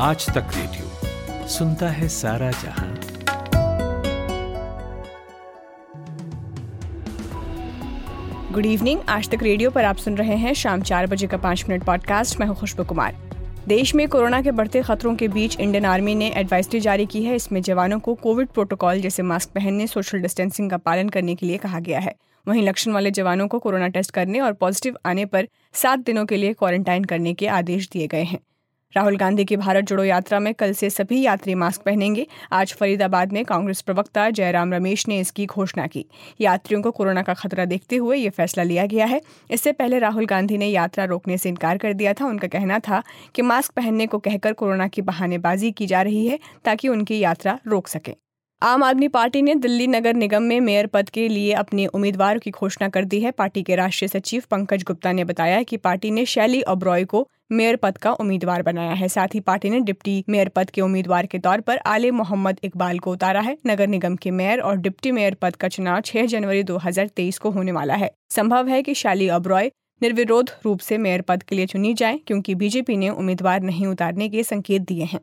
आज तक रेडियो सुनता है सारा जहां। Good evening. Aaj Tak radio पर आप सुन रहे हैं शाम 4 बजे का 5 मिनट पॉडकास्ट। मैं हूं खुशबू कुमार। देश में कोरोना के बढ़ते खतरों के बीच इंडियन आर्मी ने एडवाइजरी जारी की है। इसमें जवानों को कोविड प्रोटोकॉल जैसे मास्क पहनने, सोशल डिस्टेंसिंग का पालन करने के लिए कहा गया है। वहीं लक्षण वाले जवानों को कोरोना टेस्ट करने और पॉजिटिव आने पर 7 दिनों के लिए क्वारंटाइन करने के आदेश दिए गए हैं। राहुल गांधी की भारत जोड़ो यात्रा में कल से सभी यात्री मास्क पहनेंगे। आज फरीदाबाद में कांग्रेस प्रवक्ता जयराम रमेश ने इसकी घोषणा की। यात्रियों को कोरोना का खतरा देखते हुए ये फैसला लिया गया है। इससे पहले राहुल गांधी ने यात्रा रोकने से इनकार कर दिया था। उनका कहना था कि मास्क पहनने को कहकर कोरोना की बहानेबाजी की जा रही है ताकि उनकी यात्रा रोक सके। आम आदमी पार्टी ने दिल्ली नगर निगम में मेयर पद के लिए अपने उम्मीदवार की घोषणा कर दी है। पार्टी के राष्ट्रीय सचिव पंकज गुप्ता ने बताया कि पार्टी ने शैली ओब्रॉय को मेयर पद का उम्मीदवार बनाया है। साथ ही पार्टी ने डिप्टी मेयर पद के उम्मीदवार के तौर पर आले मोहम्मद इकबाल को उतारा है। नगर निगम के मेयर और डिप्टी मेयर पद का चुनाव 6 जनवरी 2023 को होने वाला है। संभव है कि शैली ओब्रॉय निर्विरोध रूप से मेयर पद के लिए चुनी जाए क्योंकि बीजेपी ने उम्मीदवार नहीं उतारने के संकेत दिए हैं।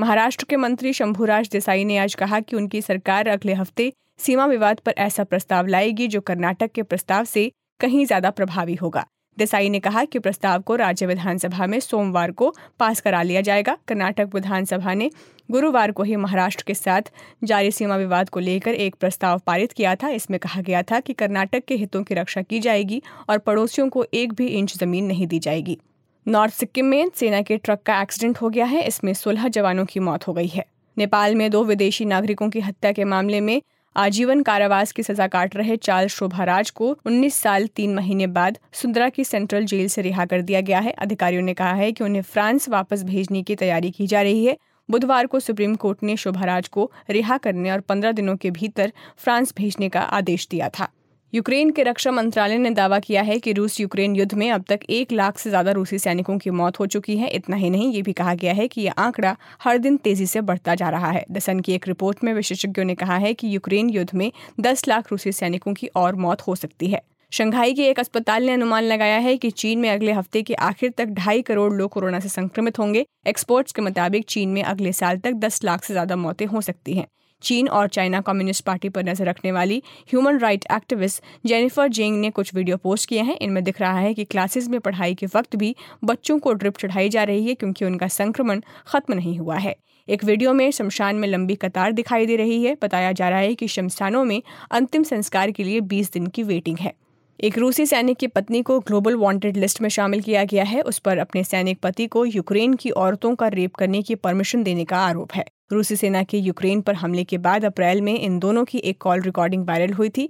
महाराष्ट्र के मंत्री शंभुराज देसाई ने आज कहा कि उनकी सरकार अगले हफ्ते सीमा विवाद पर ऐसा प्रस्ताव लाएगी जो कर्नाटक के प्रस्ताव से कहीं ज्यादा प्रभावी होगा। देसाई ने कहा कि प्रस्ताव को राज्य विधानसभा में सोमवार को पास करा लिया जाएगा। कर्नाटक विधानसभा ने गुरुवार को ही महाराष्ट्र के साथ जारी सीमा विवाद को लेकर एक प्रस्ताव पारित किया था। इसमें कहा गया था कि कर्नाटक के हितों की रक्षा की जाएगी और पड़ोसियों को एक भी इंच जमीन नहीं दी जाएगी। नॉर्थ सिक्किम में सेना के ट्रक का एक्सीडेंट हो गया है। इसमें 16 जवानों की मौत हो गई है। नेपाल में 2 विदेशी नागरिकों की हत्या के मामले में आजीवन कारावास की सजा काट रहे चार्ल्स शोभाराज को 19 साल 3 महीने बाद सुंदरा की सेंट्रल जेल से रिहा कर दिया गया है। अधिकारियों ने कहा है कि उन्हें फ्रांस वापस भेजने की तैयारी की जा रही है। बुधवार को सुप्रीम कोर्ट ने शोभाराज को रिहा करने और 15 दिनों के भीतर फ्रांस भेजने का आदेश दिया था। यूक्रेन के रक्षा मंत्रालय ने दावा किया है कि रूस यूक्रेन युद्ध में अब तक 1 लाख से ज्यादा रूसी सैनिकों की मौत हो चुकी है। इतना ही नहीं, ये भी कहा गया है कि यह आंकड़ा हर दिन तेजी से बढ़ता जा रहा है। द सन की एक रिपोर्ट में विशेषज्ञों ने कहा है कि यूक्रेन युद्ध में 10 लाख रूसी सैनिकों की और मौत हो सकती है। शंघाई के एक अस्पताल ने अनुमान लगाया है कि चीन में अगले हफ्ते के आखिर तक 2.5 करोड़ लोग कोरोना से संक्रमित होंगे। एक्सपर्ट्स के मुताबिक चीन में अगले साल तक 10 लाख से ज्यादा मौतें हो सकती हैं। चीन और चाइना कम्युनिस्ट पार्टी पर नजर रखने वाली human right activist Jennifer Zheng ने कुछ वीडियो पोस्ट किए हैं। इनमें दिख रहा है कि क्लासेस में पढ़ाई के वक्त भी बच्चों को ड्रिप चढ़ाई जा रही है क्योंकि उनका संक्रमण खत्म नहीं हुआ है। एक वीडियो में शमशान में लंबी कतार दिखाई दे रही है। बताया जा रहा है कि शमशानों में अंतिम संस्कार के लिए 20 दिन की वेटिंग है। एक रूसी सैनिक की पत्नी को ग्लोबल वांटेड लिस्ट में शामिल किया गया है। उस पर अपने सैनिक पति को यूक्रेन की औरतों का रेप करने की परमिशन देने का आरोप है। रूसी सेना के यूक्रेन पर हमले के बाद अप्रैल में इन दोनों की एक कॉल रिकॉर्डिंग वायरल हुई थी।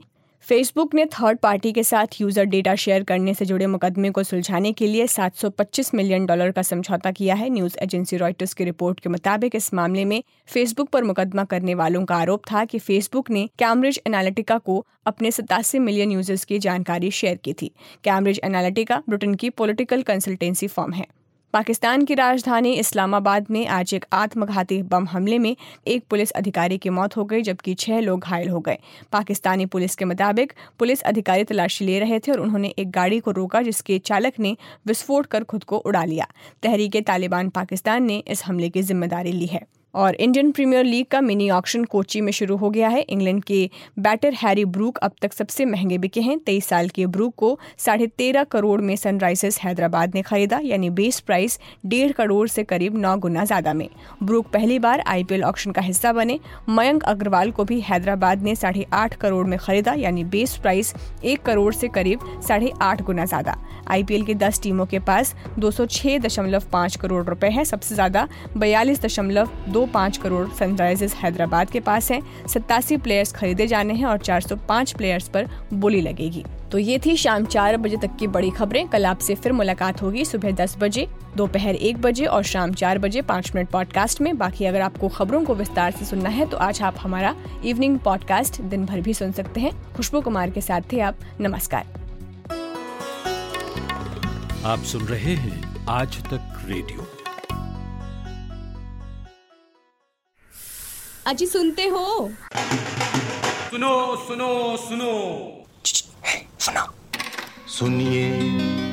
फेसबुक ने थर्ड पार्टी के साथ यूजर डेटा शेयर करने से जुड़े मुकदमे को सुलझाने के लिए $725 मिलियन का समझौता किया है। न्यूज एजेंसी रॉयटर्स की रिपोर्ट के मुताबिक इस मामले में फेसबुक पर मुकदमा करने वालों का आरोप था कि फेसबुक ने कैम्ब्रिज एनालिटिका को अपने 87 मिलियन यूजर्स की जानकारी शेयर की थी। कैम्ब्रिज एनालिटिका ब्रिटेन की पॉलिटिकल कंसल्टेंसी फर्म है। पाकिस्तान की राजधानी इस्लामाबाद में आज एक आत्मघाती बम हमले में एक पुलिस अधिकारी की मौत हो गई जबकि 6 लोग घायल हो गए। पाकिस्तानी पुलिस के मुताबिक पुलिस अधिकारी तलाशी ले रहे थे और उन्होंने एक गाड़ी को रोका जिसके चालक ने विस्फोट कर खुद को उड़ा लिया। तहरीक-ए-तालिबान पाकिस्तान ने इस हमले की जिम्मेदारी ली है। और इंडियन प्रीमियर लीग का मिनी ऑक्शन कोची में शुरू हो गया है। इंग्लैंड के बैटर हैरी ब्रूक अब तक सबसे महंगे बिके हैं। 23 साल के ब्रूक को 13.5 करोड़ में सनराइजर्स हैदराबाद ने खरीदा, यानी बेस प्राइस 1.5 करोड़ से करीब 9 गुना ज्यादा में। ब्रूक पहली बार आईपीएल ऑक्शन का हिस्सा बने। मयंक अग्रवाल को भी हैदराबाद ने 8.5 करोड़ में खरीदा, यानी बेस प्राइस 1 करोड़ से करीब 8.5 गुना ज्यादा। आईपीएल की 10 टीमों के पास 206.5 करोड़ रुपए है। सबसे ज्यादा 42.5 करोड़ सनराइजर्स हैदराबाद के पास है। 87 प्लेयर्स खरीदे जाने हैं और 405 प्लेयर्स पर बोली लगेगी। तो ये थी शाम 4 बजे तक की बड़ी खबरें। कल आपसे फिर मुलाकात होगी सुबह 10 बजे, दोपहर 1 बजे और शाम 4 बजे 5 मिनट पॉडकास्ट में। बाकी अगर आपको खबरों को विस्तार से सुनना है तो आज आप हमारा इवनिंग पॉडकास्ट दिन भर भी सुन सकते हैं। खुशबू कुमार के साथ थे आप। नमस्कार। आप सुन रहे हैं आज तक रेडियो। अजी सुनते हो? सुनो सुनो सुनो सुनो, सुनिए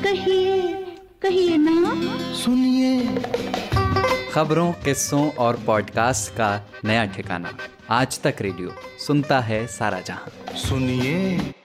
कहिए कहिए ना, सुनिए खबरों, किस्सों और पॉडकास्ट का नया ठिकाना आज तक रेडियो सुनता है सारा जहां। सुनिए